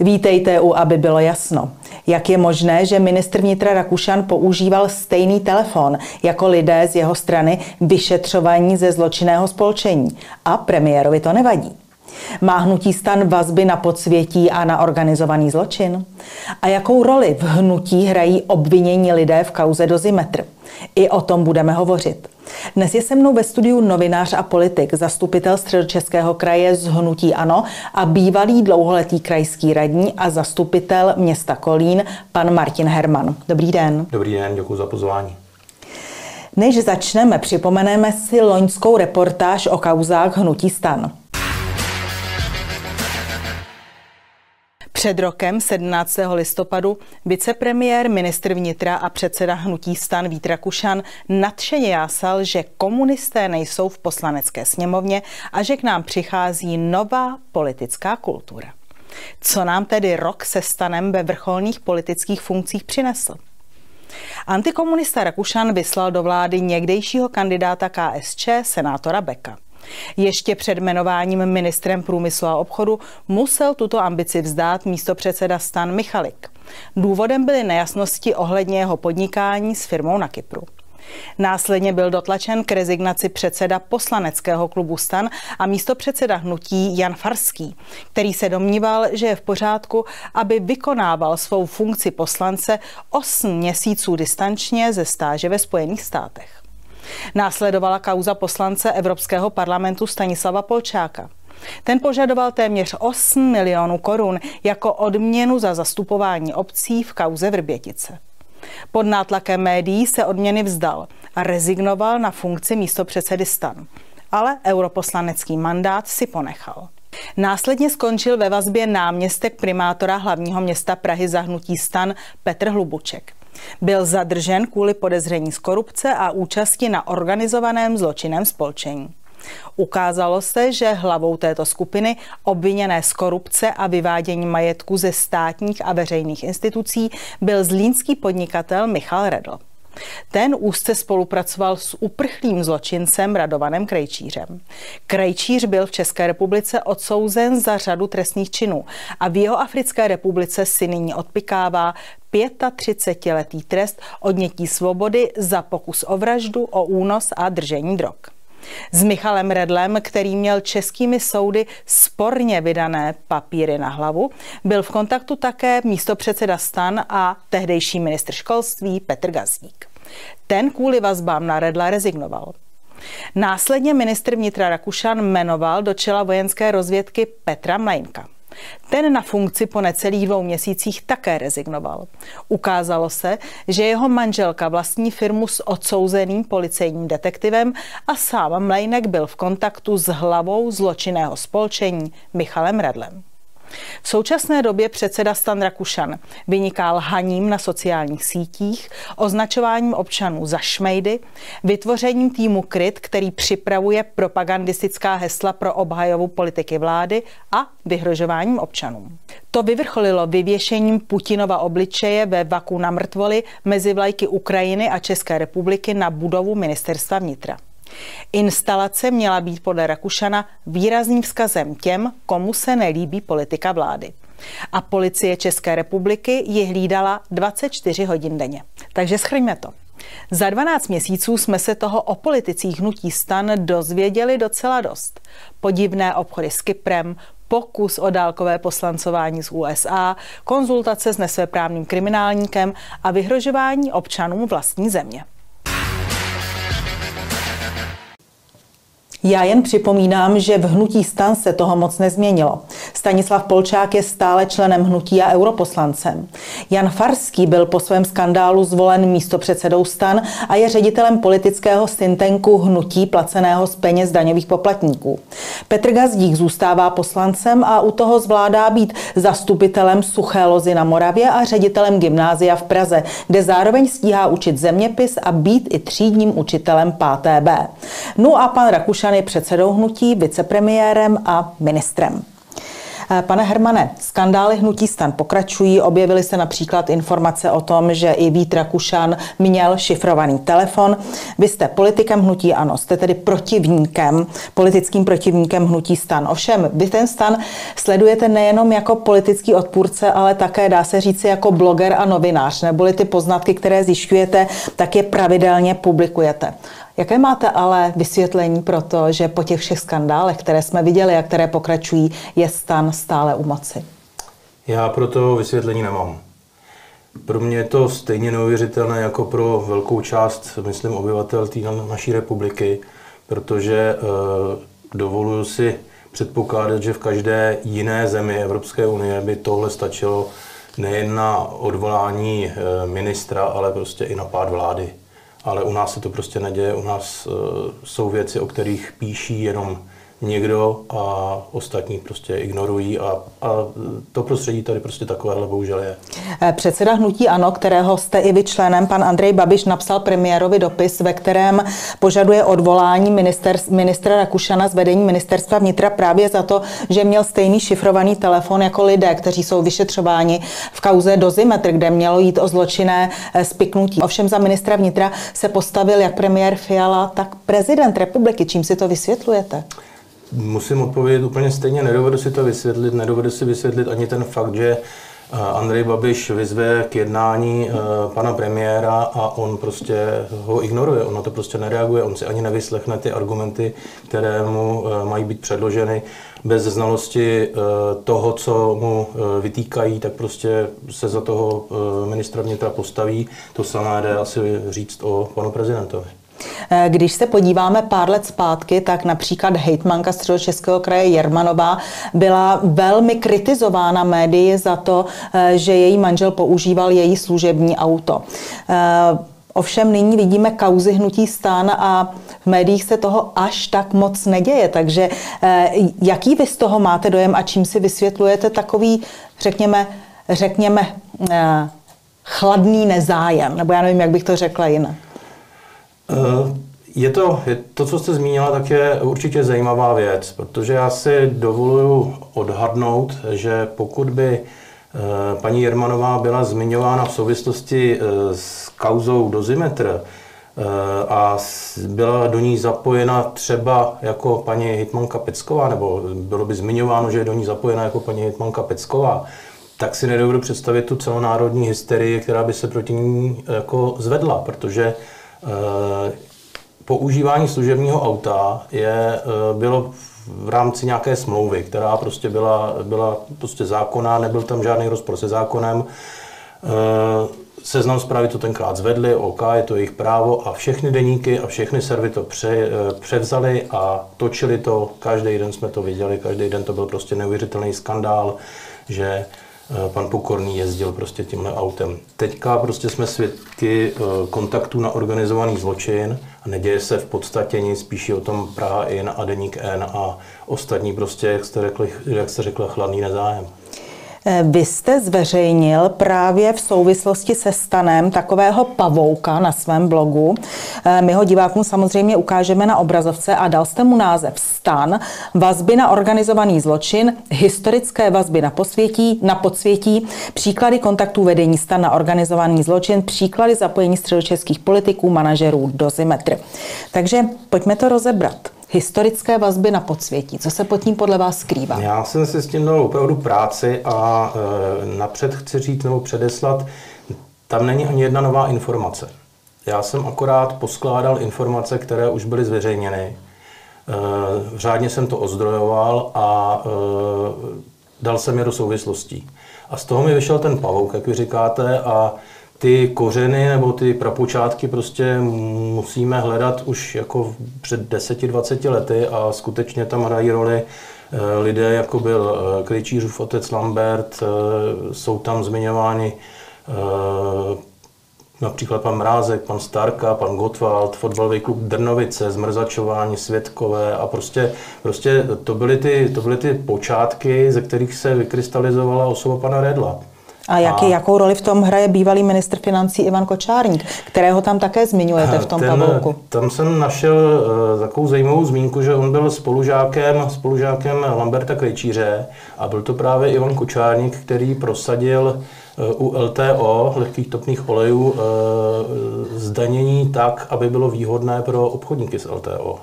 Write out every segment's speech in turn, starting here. Vítejte u Aby bylo jasno. Jak je možné, že ministr vnitra Rakušan používal stejný telefon jako lidé z jeho strany vyšetřování ze zločinného spolčení? A premiérovi to nevadí. Má hnutí STAN vazby na podsvětí a na organizovaný zločin? A jakou roli v hnutí hrají obvinění lidé v kauze Dozimetr? I o tom budeme hovořit. Dnes je se mnou ve studiu novinář a politik, zastupitel Středočeského kraje z hnutí ANO a bývalý dlouholetý krajský radní a zastupitel města Kolín, pan Martin Herman. Dobrý den. Dobrý den, děkuji za pozvání. Než začneme, připomeneme si loňskou reportáž o kauzách hnutí STAN. Před rokem 17. listopadu vicepremiér, ministr vnitra a předseda hnutí STAN Vít Rakušan nadšeně jásal, že komunisté nejsou v Poslanecké sněmovně a že k nám přichází nová politická kultura. Co nám tedy rok se STANem ve vrcholných politických funkcích přinesl? Antikomunista Rakušan vyslal do vlády někdejšího kandidáta KSČ, senátora Beka. Ještě před jmenováním ministrem průmyslu a obchodu musel tuto ambici vzdát místopředseda STAN Michálek. Důvodem byly nejasnosti ohledně jeho podnikání s firmou na Kypru. Následně byl dotlačen k rezignaci předseda poslaneckého klubu STAN a místopředseda hnutí Jan Farský, který se domníval, že je v pořádku, aby vykonával svou funkci poslance 8 měsíců distančně ze stáže ve Spojených státech. Následovala kauza poslance Evropského parlamentu Stanislava Polčáka. Ten požadoval téměř 8 milionů korun jako odměnu za zastupování obcí v kauze Vrbětice. Pod nátlakem médií se odměny vzdal a rezignoval na funkci místopředsedy STAN, ale europoslanecký mandát si ponechal. Následně skončil ve vazbě náměstek primátora hlavního města Prahy za hnutí STAN Petr Hlubuček. Byl zadržen kvůli podezření z korupce a účasti na organizovaném zločinném spolčení. Ukázalo se, že hlavou této skupiny, obviněné z korupce a vyvádění majetku ze státních a veřejných institucí, byl zlínský podnikatel Michal Redl. Ten úzce spolupracoval s uprchlým zločincem Radovanem Krejčířem. Krejčíř byl v České republice odsouzen za řadu trestných činů a v jeho Africké republice si nyní odpykává 35letý trest odnětí svobody za pokus o vraždu, o únos a držení drog. S Michalem Redlem, který měl českými soudy sporně vydané papíry na hlavu, byl v kontaktu také místopředseda STAN a tehdejší ministr školství Petr Gazdík. Ten kvůli vazbám na Redla rezignoval. Následně ministr vnitra Rakušan jmenoval do čela vojenské rozvědky Petra Mlejnka. Ten na funkci po necelých 2 měsících také rezignoval. Ukázalo se, že jeho manželka vlastní firmu s odsouzeným policejním detektivem a sám Mlejnek byl v kontaktu s hlavou zločinného spolčení Michalem Redlem. V současné době předseda STAN Rakušan vyniká lhaním na sociálních sítích, označováním občanů za šmejdy, vytvořením týmu KRIT, který připravuje propagandistická hesla pro obhajovu politiky vlády a vyhrožováním občanům. To vyvrcholilo vyvěšením Putinova obličeje ve vaku na mrtvoli mezi vlajky Ukrajiny a České republiky na budovu ministerstva vnitra. Instalace měla být podle Rakušana výrazným vzkazem těm, komu se nelíbí politika vlády. A policie České republiky ji hlídala 24 hodin denně. Takže shrňme to. Za 12 měsíců jsme se toho o politicích hnutí STAN dozvěděli docela dost. Podivné obchody s Kyprem, pokus o dálkové poslancování z USA, konzultace s nesvéprávným kriminálníkem a vyhrožování občanům vlastní země. Já jen připomínám, že v hnutí STAN se toho moc nezměnilo. Stanislav Polčák je stále členem hnutí a europoslancem. Jan Farský byl po svém skandálu zvolen místopředsedou STAN a je ředitelem politického think tanku hnutí placeného z peněz daňových poplatníků. Petr Gazdík zůstává poslancem a u toho zvládá být zastupitelem Suché Lozy na Moravě a ředitelem gymnázia v Praze, kde zároveň stíhá učit zeměpis a být i třídním učitelem 5B. No a pan Rakušan je předsedou hnutí, vicepremiérem a ministrem. Pane Hermane, skandály hnutí STAN pokračují. Objevily se například informace o tom, že i Vít Rakušan měl šifrovaný telefon. Vy jste politikem hnutí ANO, jste tedy protivníkem, politickým protivníkem hnutí STAN. Ovšem, vy ten STAN sledujete nejenom jako politický odpůrce, ale také, dá se říci, jako bloger a novinář, neboli ty poznatky, které zjišťujete, tak je pravidelně publikujete. Jaké máte ale vysvětlení pro to, že po těch všech skandálech, které jsme viděli a které pokračují, je STAN stále u moci? Já pro to vysvětlení nemám. Pro mě je to stejně neuvěřitelné jako pro velkou část, myslím, obyvatel té naší republiky, protože dovoluju si předpokládat, že v každé jiné zemi Evropské unie by tohle stačilo nejen na odvolání ministra, ale prostě i na pád vlády. Ale u nás se to prostě neděje, u nás jsou věci, o kterých píší jenom někdo a ostatní prostě ignorují a to prostředí tady prostě takovéhle bohužel je. Předseda hnutí ANO, kterého jste i vy členem, pan Andrej Babiš, napsal premiérovi dopis, ve kterém požaduje odvolání ministra Rakušana z vedení ministerstva vnitra právě za to, že měl stejný šifrovaný telefon jako lidé, kteří jsou vyšetřováni v kauze Dozimetr, kde mělo jít o zločinné spiknutí. Ovšem za ministra vnitra se postavil jak premiér Fiala, tak prezident republiky. Čím si to vysvětlujete? Musím odpovědět úplně stejně, nedovedu si to vysvětlit, nedovedu si vysvětlit ani ten fakt, že Andrej Babiš vyzve k jednání pana premiéra a on prostě ho ignoruje, on na to prostě nereaguje, on si ani nevyslechne ty argumenty, které mu mají být předloženy. Bez znalosti toho, co mu vytýkají, tak prostě se za toho ministra vnitra postaví. To samé jde asi říct o panu prezidentovi. Když se podíváme pár let zpátky, tak například hejtmanka Středočeského kraje Jermanová byla velmi kritizována médii za to, že její manžel používal její služební auto. Ovšem nyní vidíme kauzy hnutí STAN a v médiích se toho až tak moc neděje. Takže jaký vy z toho máte dojem a čím si vysvětlujete takový, řekněme chladný nezájem? Nebo já nevím, jak bych to řekla jinak. To, co jste zmínila, tak je určitě zajímavá věc, protože já si dovoluju odhadnout, že pokud by paní Jermanová byla zmiňována v souvislosti s kauzou Dozimetr a byla do ní zapojena třeba jako paní hejtmanka Pecková, nebo bylo by zmiňováno, že je do ní zapojena jako paní hejtmanka Pecková, tak si nedovedu představit tu celonárodní hysterii, která by se proti ní jako zvedla, protože používání služebního auta bylo v rámci nějaké smlouvy, která prostě byla prostě zákonná, nebyl tam žádný rozpor se zákonem. Seznam Zprávy to tenkrát zvedli, OK, je to jejich právo a všechny deníky a všechny servy to převzali a točili to. Každý den jsme to viděli, každý den to byl prostě neuvěřitelný skandál, že pan Pokorný jezdil prostě tímhle autem. Teďka prostě jsme svědky kontaktů na organizovaný zločin a neděje se v podstatě nic, spíše o tom Praha IN a Deník N a ostatní prostě, jak jste řekla, chladný nezájem. Vy jste zveřejnil právě v souvislosti se STANem takového pavouka na svém blogu. My ho divákům samozřejmě ukážeme na obrazovce a dal jste mu název STAN, vazby na organizovaný zločin, historické vazby na podsvětí, příklady kontaktů vedení STAN na organizovaný zločin, příklady zapojení středočeských politiků, manažerů Dozimetr. Takže pojďme to rozebrat. Historické vazby na podsvětí. Co se pod tím podle vás skrývá? Já jsem si s tím dal opravdu práci a napřed chci říct nebo předeslat, tam není ani jedna nová informace. Já jsem akorát poskládal informace, které už byly zveřejněny. Řádně jsem to ozdrojoval a dal jsem je do souvislostí. A z toho mi vyšel ten pavouk, jak vy říkáte, a ty kořeny nebo ty prapočátky prostě musíme hledat už jako před 10-20 lety a skutečně tam hrají roli lidé, jako byl Krejčířův otec Lambert, jsou tam zmiňováni například pan Mrázek, pan Starka, pan Gottwald, fotbalový klub Drnovice, zmrzačování, Světkové a prostě to byly ty počátky, ze kterých se vykrystalizovala osoba pana Redla. A jakou roli v tom hraje bývalý ministr financí Ivan Kočárník, kterého tam také zmiňujete v tom tabulku? Tam jsem našel takovou zajímavou zmínku, že on byl spolužákem Lamberta Krejčíře a byl to právě Ivan Kočárník, který prosadil u LTO, lehkých topných olejů, zdanění tak, aby bylo výhodné pro obchodníky s LTO.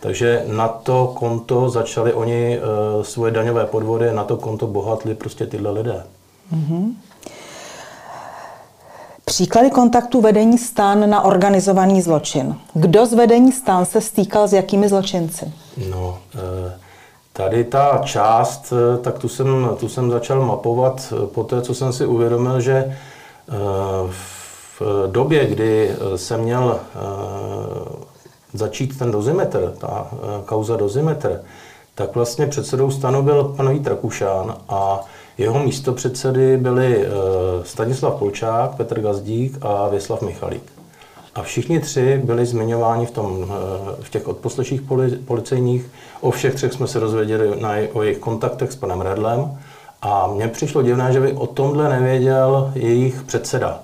Takže na to konto začali oni svoje daňové podvody, na to konto bohatli prostě tyhle lidé. Mm-hmm. Příklady kontaktu vedení STAN na organizovaný zločin. Kdo z vedení STAN se stýkal s jakými zločinci? No, tady ta část, tak tu jsem začal mapovat po té, co jsem si uvědomil, že v době, kdy jsem měl začít ten dozimetr, ta kauza dozimetr, tak vlastně předsedou STANu byl pan Vít Rakušan a jeho místopředsedy byli Stanislav Polčák, Petr Gazdík a Věslav Michalík. A všichni tři byli zmiňováni v těch odposleších policejních. O všech třech jsme se dozvěděli o jejich kontaktech s panem Redlem. A mně přišlo divné, že by o tomhle nevěděl jejich předseda.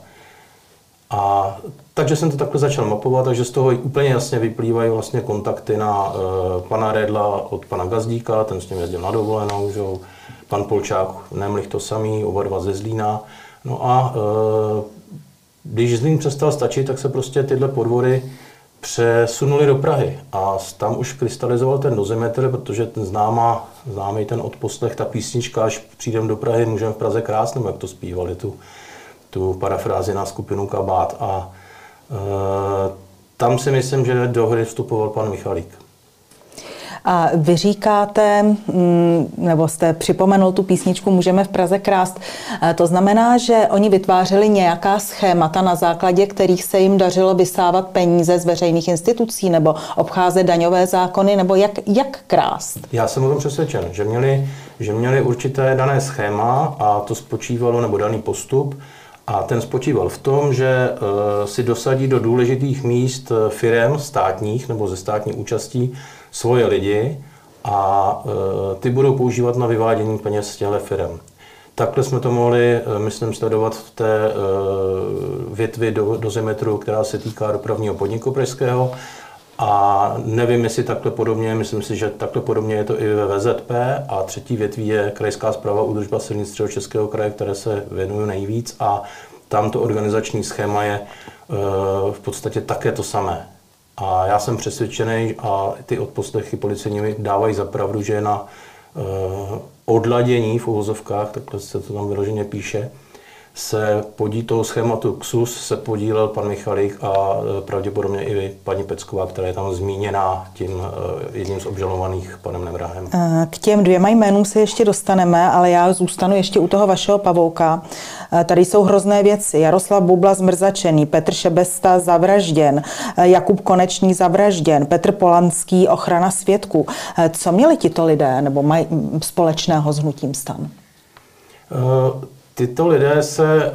A takže jsem to takhle začal mapovat, takže z toho úplně jasně vyplývají vlastně kontakty na pana Redla od pana Gazdíka, ten s ním jezdil na dovolenou, že? Pan Polčák, Nemrách to samý, oba dva ze Zlína. No a když Zlín přestal stačit, tak se prostě tyhle podvody přesunuly do Prahy. A tam už krystalizoval ten dozimetr, protože ten známý ten odposlech, ta písnička, až přijdem do Prahy, můžeme v Praze krásným, jak to zpívali, tu parafrázi na skupinu Kabát. A tam si myslím, že do hry vstupoval pan Michalík. A vy říkáte, nebo jste připomenul tu písničku Můžeme v Praze krást. To znamená, že oni vytvářeli nějaká schémata, na základě kterých se jim dařilo vysávat peníze z veřejných institucí nebo obcházet daňové zákony, nebo jak krást? Já jsem o tom přesvědčen, že měli určité dané schéma a to spočívalo, nebo daný postup, a ten spočíval v tom, že si dosadí do důležitých míst firem státních nebo ze státní účastí svoje lidi a ty budou používat na vyvádění peněz z těchto firem. Takhle jsme to mohli, myslím, sledovat v té větvi dozimetru, která se týká dopravního podniku pražského. A nevím, jestli takhle podobně, myslím si, že takhle podobně je to i ve VZP a třetí větví je krajská správa údržba silnic Středočeského kraje, které se věnují nejvíc a tam to organizační schéma je v podstatě také to samé. A já jsem přesvědčený a ty odposlechy policejní mi dávají za pravdu, že na odladění v uvozovkách, takhle se to tam vyloženě píše, se podíl toho schématu KSUS se podílel pan Michalík a pravděpodobně i vy, paní Pecková, která je tam zmíněná tím jedním z obžalovaných panem Nemráhem. K těm dvěma jménům se ještě dostaneme, ale já zůstanu ještě u toho vašeho pavouka. Tady jsou hrozné věci. Jaroslav Bubla zmrzačený, Petr Šebesta zavražděn, Jakub Konečný zavražděn, Petr Polanský ochrana svědků. Co měli tito lidé nebo mají společného s hnutím STAN? Tyto lidé se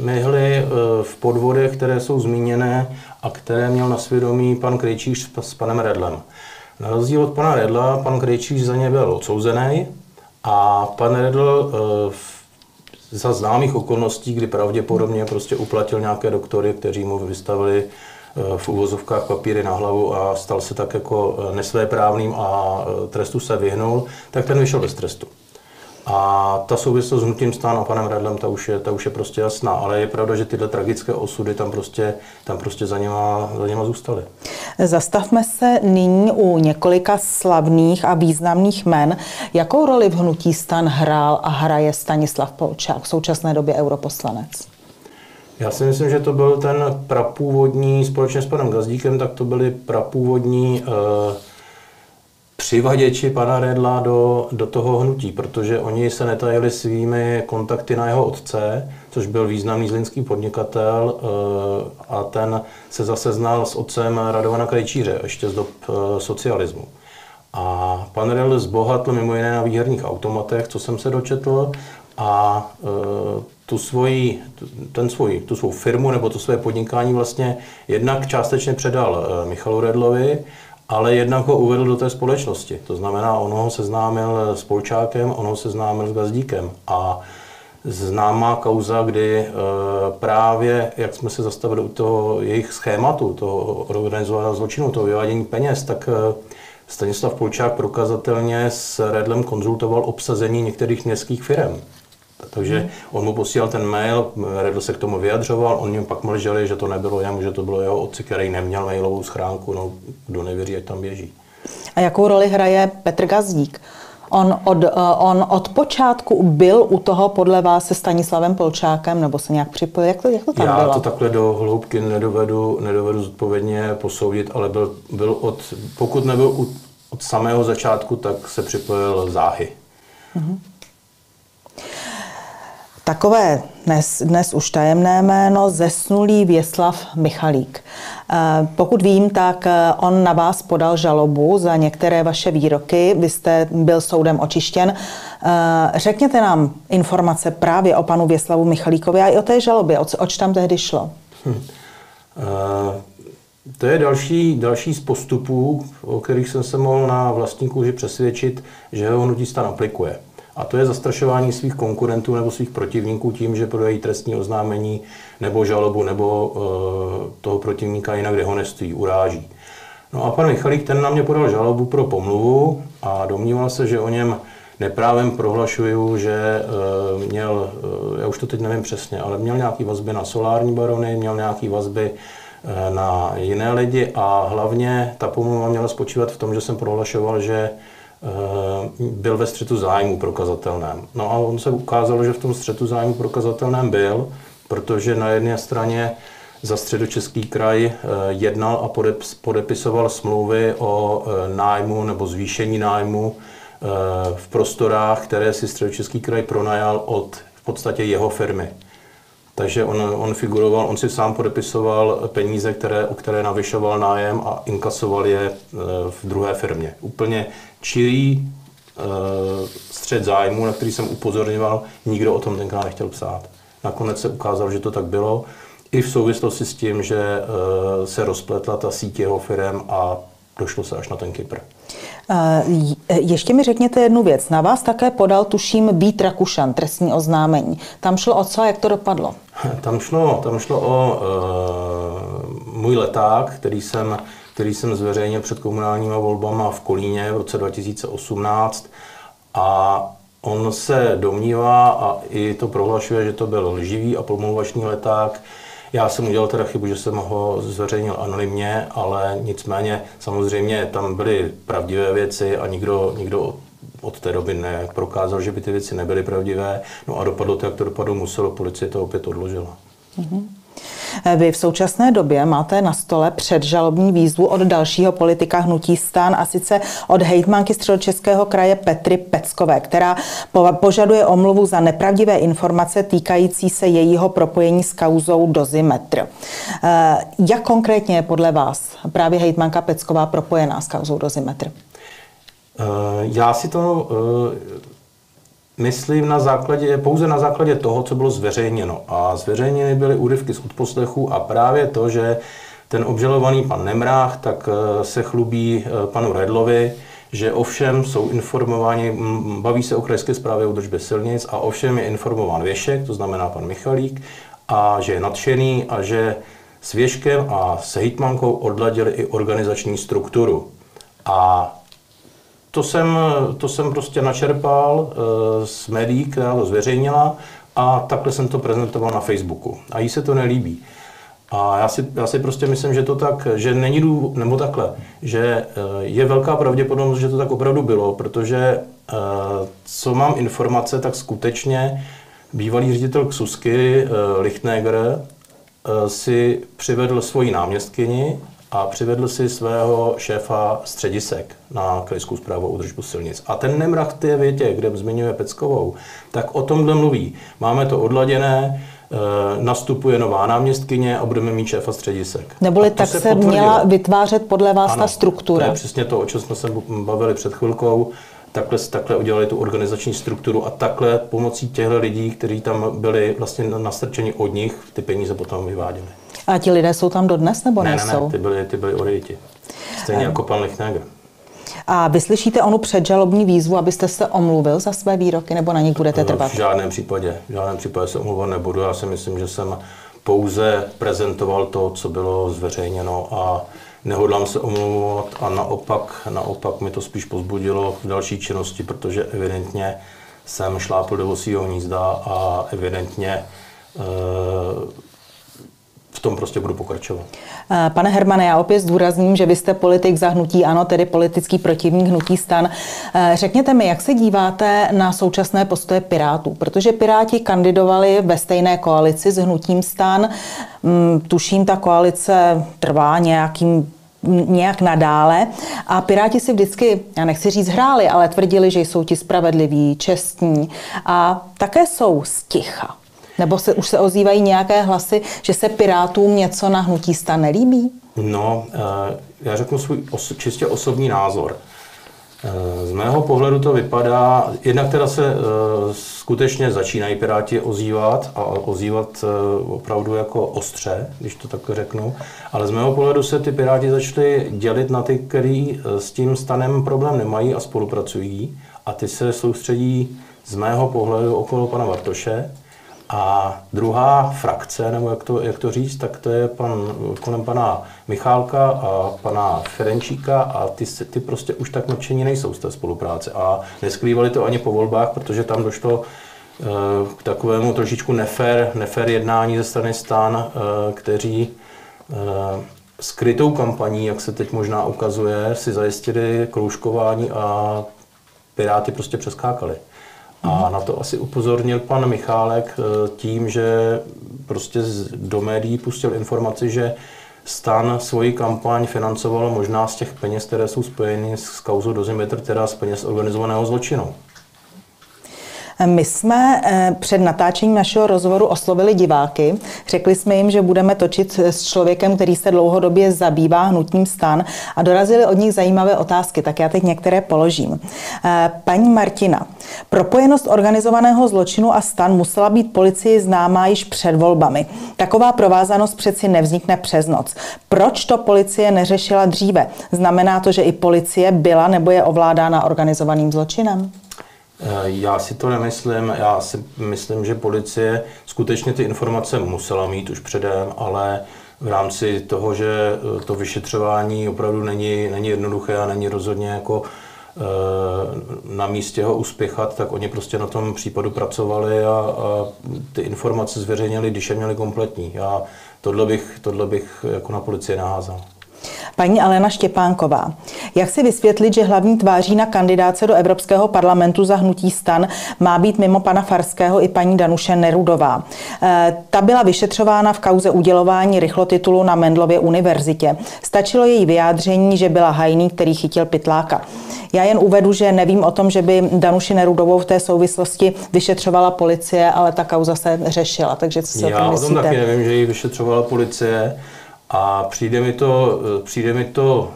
myhli v podvodech, které jsou zmíněné a které měl na svědomí pan Krejčíř s panem Redlem. Na rozdíl od pana Redla, pan Krejčíř za ně byl odsouzený a pan Redl za známých okolností, kdy pravděpodobně prostě uplatil nějaké doktory, kteří mu vystavili v uvozovkách papíry na hlavu a stal se tak jako nesvéprávným a trestu se vyhnul, tak ten vyšel bez trestu. A ta souvislost s hnutím STAN a panem Redlem, ta už je prostě jasná, ale je pravda, že tyhle tragické osudy tam prostě za něma zůstaly. Zastavme se nyní u několika slavných a významných jmen. Jakou roli v hnutí STAN hrál a hraje Stanislav Polčák, v současné době europoslanec? Já si myslím, že to byl ten prapůvodní, společně s panem Gazdíkem, tak to byly prapůvodní přivaděči pana Redla do toho hnutí, protože oni se netajili svými kontakty na jeho otce, což byl významný zlínský podnikatel a ten se zase znal s otcem Radovana Krejčíře, ještě z dob socialismu. A pan Redl zbohatl mimo jiné na výherních automatech, co jsem se dočetl, a tu svou firmu nebo to své podnikání vlastně jednak částečně předal Michalu Redlovi, ale jednak ho uvedl do té společnosti. To znamená, on ho seznámil s Polčákem, on ho seznámil s Gazdíkem. A známá kauza, kdy právě, jak jsme se zastavili u toho jejich schématu, toho organizovaného zločinu, toho vyvádění peněz, tak Stanislav Polčák prokazatelně s Redlem konzultoval obsazení některých městských firem. Takže on mu posílal ten mail, Redl se k tomu vyjadřoval, oni mu pak mlželi, že to nebylo jemu, že to bylo jeho otci, který neměl mailovou schránku, no kdo nevěří, ať tam běží. A jakou roli hraje Petr Gazdík? On od počátku byl u toho podle vás se Stanislavem Polčákem, nebo se nějak připojil? Jak to tam bylo? Já to takhle do hloubky nedovedu zodpovědně posoudit, ale pokud nebyl od samého začátku, tak se připojil záhy. Mhm. Takové dnes už tajemné jméno, zesnulý Věslav Michalík. Pokud vím, tak on na vás podal žalobu za některé vaše výroky. Vy jste byl soudem očištěn. Řekněte nám informace právě o panu Věslavu Michalíkovi a i o té žalobě, oč tam tehdy šlo. To je další z postupů, o kterých jsem se mohl na vlastní kůži přesvědčit, že ho hnutí STAN aplikuje. A to je zastrašování svých konkurentů nebo svých protivníků tím, že podají trestní oznámení nebo žalobu nebo toho protivníka jinak dehonestují, uráží. No a pan Michalík, ten na mě podal žalobu pro pomluvu a domníval se, že o něm neprávem prohlašuju, že měl, já už to teď nevím přesně, ale měl nějaký vazby na solární barony, měl nějaký vazby na jiné lidi a hlavně ta pomluva měla spočívat v tom, že jsem prohlašoval, že byl ve střetu zájmu prokazatelném. No a on se ukázalo, že v tom střetu zájmu prokazatelném byl, protože na jedné straně za Středočeský kraj jednal a podepisoval smlouvy o nájmu nebo zvýšení nájmu v prostorách, které si Středočeský kraj pronajal od v podstatě jeho firmy. Takže on figuroval, on si sám podepisoval peníze, o které navyšoval nájem a inkasoval je v druhé firmě. Úplně čirý střet zájmu, na který jsem upozorňoval, nikdo o tom tenkrát nechtěl psát. Nakonec se ukázalo, že to tak bylo, i v souvislosti s tím, že se rozpletla ta síť jeho firem a došlo se až na ten Kypr. Ještě mi řekněte jednu věc. Na vás také podal, tuším, Vít Rakušan trestní oznámení. Tam šlo o co a jak to dopadlo? Tam šlo o můj leták, který jsem zveřejnil před komunálníma volbama v Kolíně v roce 2018 a on se domnívá a i to prohlašuje, že to byl lživý a pomlouvačný leták. Já jsem udělal teda chybu, že jsem ho zveřejnil anonymně, ale nicméně samozřejmě tam byly pravdivé věci a nikdo od té doby neprokázal, že by ty věci nebyly pravdivé. No a dopadlo to, jak to dopadlo muselo, policie to opět odložila. Mhm. Vy v současné době máte na stole předžalobní výzvu od dalšího politika hnutí STAN, a sice od hejtmanky Středočeského kraje Petry Peckové, která požaduje omluvu za nepravdivé informace týkající se jejího propojení s kauzou Dozimetr. Jak konkrétně je podle vás právě hejtmanka Pecková propojená s kauzou Dozimetr? Já si to myslím pouze na základě toho, co bylo zveřejněno. A zveřejněny byly úryvky z odposlechů a právě to, že ten obžalovaný pan Nemrách tak se chlubí panu Redlovi, že ovšem jsou informováni, baví se o krajské správě údržby silnic a ovšem je informován Věšek, to znamená pan Michalík, a že je nadšený a že s Věškem a s hejtmankou odladili i organizační strukturu. A to jsem prostě načerpal z médií, která to zveřejnila, a takhle jsem to prezentoval na Facebooku. A jí se to nelíbí. A já si prostě myslím, že to tak, že není důvod, nebo takhle, že je velká pravděpodobnost, že to tak opravdu bylo, protože co mám informace, tak skutečně bývalý ředitel KSUSky Lechnager si přivedl svoji náměstkyni a přivedl si svého šéfa středisek na krajskou správu údržbu silnic. A ten Nemrach v té větě, kde zmiňuje Peckovou, tak o tomhle mluví. Máme to odladěné, nastupuje nová náměstkyně a budeme mít šéfa středisek. Neboli tak se měla vytvářet podle vás ano, ta struktura. To je přesně to, o čem jsme se bavili před chvilkou. Takhle udělali tu organizační strukturu a takhle pomocí těchto lidí, kteří tam byli vlastně nastrčeni od nich, ty peníze potom vyváděli. A ti lidé jsou tam dodnes, nebo nejsou? Ne, ty byli odejiti. Stejně jako pan Lechnager. A vy slyšíte onu předžalobní výzvu, abyste se omluvil za své výroky, nebo na nich budete trvat? V žádném případě se omlouvat nebudu. Já si myslím, že jsem pouze prezentoval to, co bylo zveřejněno, a nehodlám se omlouvat, a naopak mi to spíš pozbudilo v další činnosti, protože evidentně jsem šlápl do vosího hnízda a evidentně v tom prostě budu pokračovat. Pane Hermane, já opět zdůrazním, že vy jste politik za hnutí ANO, tedy politický protivník hnutí STAN. Řekněte mi, jak se díváte na současné postoje Pirátů? Protože Piráti kandidovali ve stejné koalici s hnutím STAN. Tuším, ta koalice trvá nějak nadále. A Piráti si vždycky, já nechci říct hráli, ale tvrdili, že jsou ti spravedliví, čestní a také jsou sticha. Nebo už se ozývají nějaké hlasy, že se Pirátům něco na hnutí STAN nelíbí? No, já řeknu svůj čistě osobní názor. Z mého pohledu to vypadá, jednak teda se skutečně začínají Piráti ozývat a ozývat opravdu jako ostře, když to tak řeknu, ale z mého pohledu se ty Piráti začaly dělit na ty, kteří s tím STANem problém nemají a spolupracují, a ty se soustředí z mého pohledu okolo pana Bartoše. A druhá frakce, nebo jak to říct, tak to je kolem pana Michálka a pana Ferenčíka, a ty prostě už tak nadšení nejsou z té spolupráce. A neskrývali to ani po volbách, protože tam došlo k takovému trošičku nefér jednání ze strany STAN, kteří skrytou kampaní, jak se teď možná ukazuje, si zajistili kroužkování a Piráty prostě přeskákali. A na to asi upozornil pan Michálek tím, že prostě do médií pustil informaci, že STAN svoji kampaň financoval možná z těch peněz, které jsou spojeny s kauzou Dozimetr, teda z peněz organizovaného zločinu. My jsme před natáčením našeho rozhovoru oslovili diváky. Řekli jsme jim, že budeme točit s člověkem, který se dlouhodobě zabývá hnutím STAN, a dorazily od nich zajímavé otázky, tak já teď některé položím. Paní Martina, propojenost organizovaného zločinu a STAN musela být policii známá již před volbami. Taková provázanost přeci nevznikne přes noc. Proč to policie neřešila dříve? Znamená to, že i policie byla nebo je ovládána organizovaným zločinem? Já si to nemyslím. Já si myslím, že policie skutečně ty informace musela mít už předem, ale v rámci toho, že to vyšetřování opravdu není jednoduché a není rozhodně jako na místě ho uspěchat, tak oni prostě na tom případu pracovali a ty informace zveřejnili, když je měli kompletní. Já tohle bych jako na policii naházal. Paní Alena Štěpánková, jak si vysvětlit, že hlavní tváří na kandidáce do Evropského parlamentu za hnutí STAN má být mimo pana Farského i paní Danuše Nerudová? Ta byla vyšetřována v kauze udělování rychlotitulu na Mendlově univerzitě. Stačilo její vyjádření, že byla hajný, který chytil pytláka. Já jen uvedu, že nevím o tom, že by Danuši Nerudovou v té souvislosti vyšetřovala policie, ale ta kauza se řešila. Takže co si o tom myslíte? Já o tom taky nevím, že ji vyšetřovala policie. A přijde mi to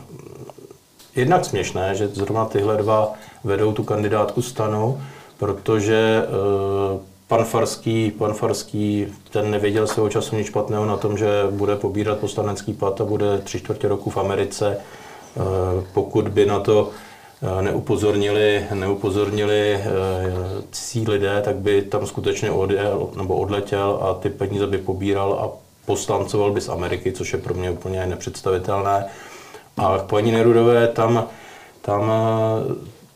jednak směšné, že zrovna tyhle dva vedou tu kandidátku STANu, protože pan Farský, ten nevěděl svého času nic špatného na tom, že bude pobírat poslanecký plat a bude 3/4 roku v Americe, pokud by na to neupozornili cizí lidé, tak by tam skutečně odjel nebo odletěl a ty peníze by pobíral a poslancoval by z Ameriky, což je pro mě úplně nepředstavitelné. A k paní Nerudové tam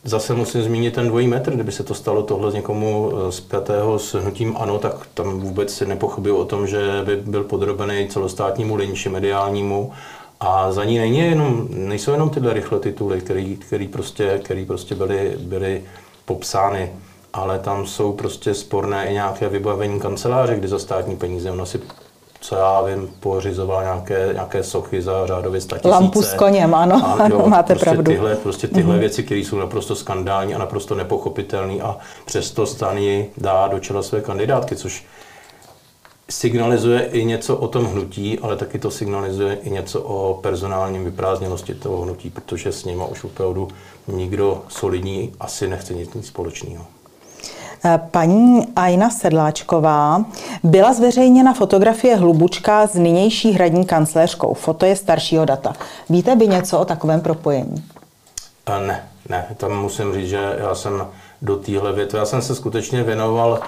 zase musím zmínit ten dvojí metr. Kdyby se to stalo tohle někomu zpětého s hnutím ANO, tak tam vůbec si nepochybuju o tom, že by byl podrobený celostátnímu lynči mediálnímu. A za ní nejsou jenom tyhle rychlé tituly, které prostě byly popsány. Ale tam jsou prostě sporné i nějaké vybavení kanceláře, kdy za státní peníze ona si, co já vím, pořizoval nějaké sochy za řádově 100 000. Lampu s koněm, ano, máte prostě pravdu. Tyhle věci, které jsou naprosto skandální a naprosto nepochopitelné, a přesto STAN ji dá do čela své kandidátky, což signalizuje i něco o tom hnutí, ale taky to signalizuje i něco o personálním vyprázdněnosti toho hnutí, protože s nima už opravdu nikdo solidní asi nechce nic společného. Paní Ajna Sedláčková, byla zveřejněna fotografie Hlubučka s nynější hradní kancléřkou. Foto je staršího data. Víte vy něco o takovém propojení? Ne, ne, tam musím říct, že já jsem do téhle větve, já jsem se skutečně věnoval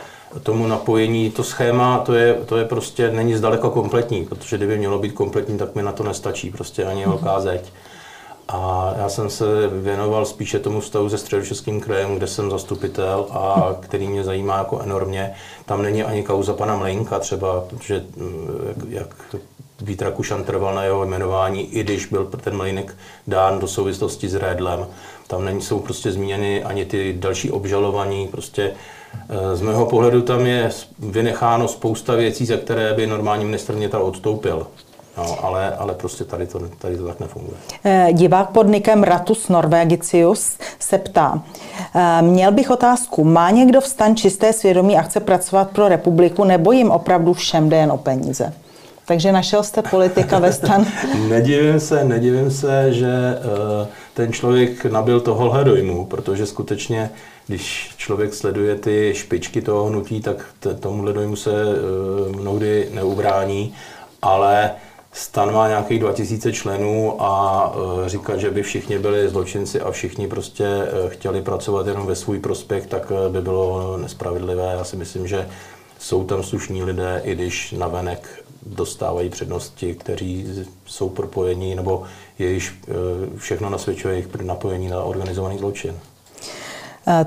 tomu napojení, to schéma, to je prostě, není zdaleka kompletní, protože kdyby mělo být kompletní, tak mi na to nestačí prostě ani velká zeď. A já jsem se věnoval spíše tomu vztahu se Středočeským krajem, kde jsem zastupitel a který mě zajímá jako enormně. Tam není ani kauza pana Mlejnka třeba, protože jak Vít Rakušan trval na jeho jmenování, i když byl ten Mlejnek dán do souvislosti s Redlem. Tam nejsou prostě zmíněny ani ty další obžalovaní. Prostě z mého pohledu tam je vynecháno spousta věcí, za které by normální ministr vnitra odstoupil. No, ale prostě tady to tak nefunguje. Divák pod nikem Ratus Norvegicius se ptá. Měl bych otázku, má někdo v STAN čisté svědomí a chce pracovat pro republiku, nebo jim opravdu všem jde jen o peníze? Takže našel jste politika ve STAN? Nedivím se, že ten člověk nabyl tohohle dojmu, protože skutečně, když člověk sleduje ty špičky toho hnutí, tak tomuhle dojmu se mnohdy neubrání, ale STAN má nějakých 2000 členů a říkat, že by všichni byli zločinci a všichni prostě chtěli pracovat jenom ve svůj prospěch, tak by bylo nespravedlivé. Já si myslím, že jsou tam slušní lidé, i když navenek dostávají přednosti, kteří jsou propojení, nebo jejich všechno nasvědčuje jejich napojení na organizovaný zločin.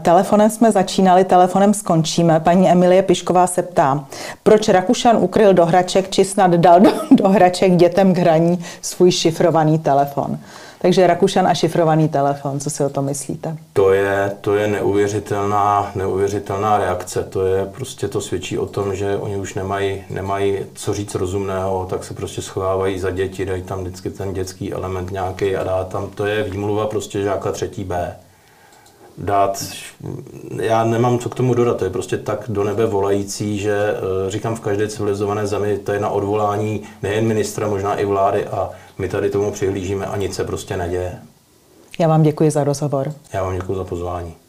Telefonem jsme začínali, telefonem skončíme. Paní Emilie Pišková se ptá, proč Rakušan ukryl do hraček, či snad dal do hraček dětem k hraní svůj šifrovaný telefon. Takže Rakušan a šifrovaný telefon, co si o tom myslíte? To je neuvěřitelná reakce. To svědčí o tom, že oni už nemají co říct rozumného, tak se prostě schovávají za děti, dají tam vždycky ten dětský element nějaký a dá tam, to je výmluva prostě žáka 3. B. dát, já nemám co k tomu dodat, to je prostě tak do nebe volající, že říkám v každé civilizované zemi, to je na odvolání nejen ministra, možná i vlády a my tady tomu přihlížíme a nic se prostě neděje. Já vám děkuji za rozhovor. Já vám děkuji za pozvání.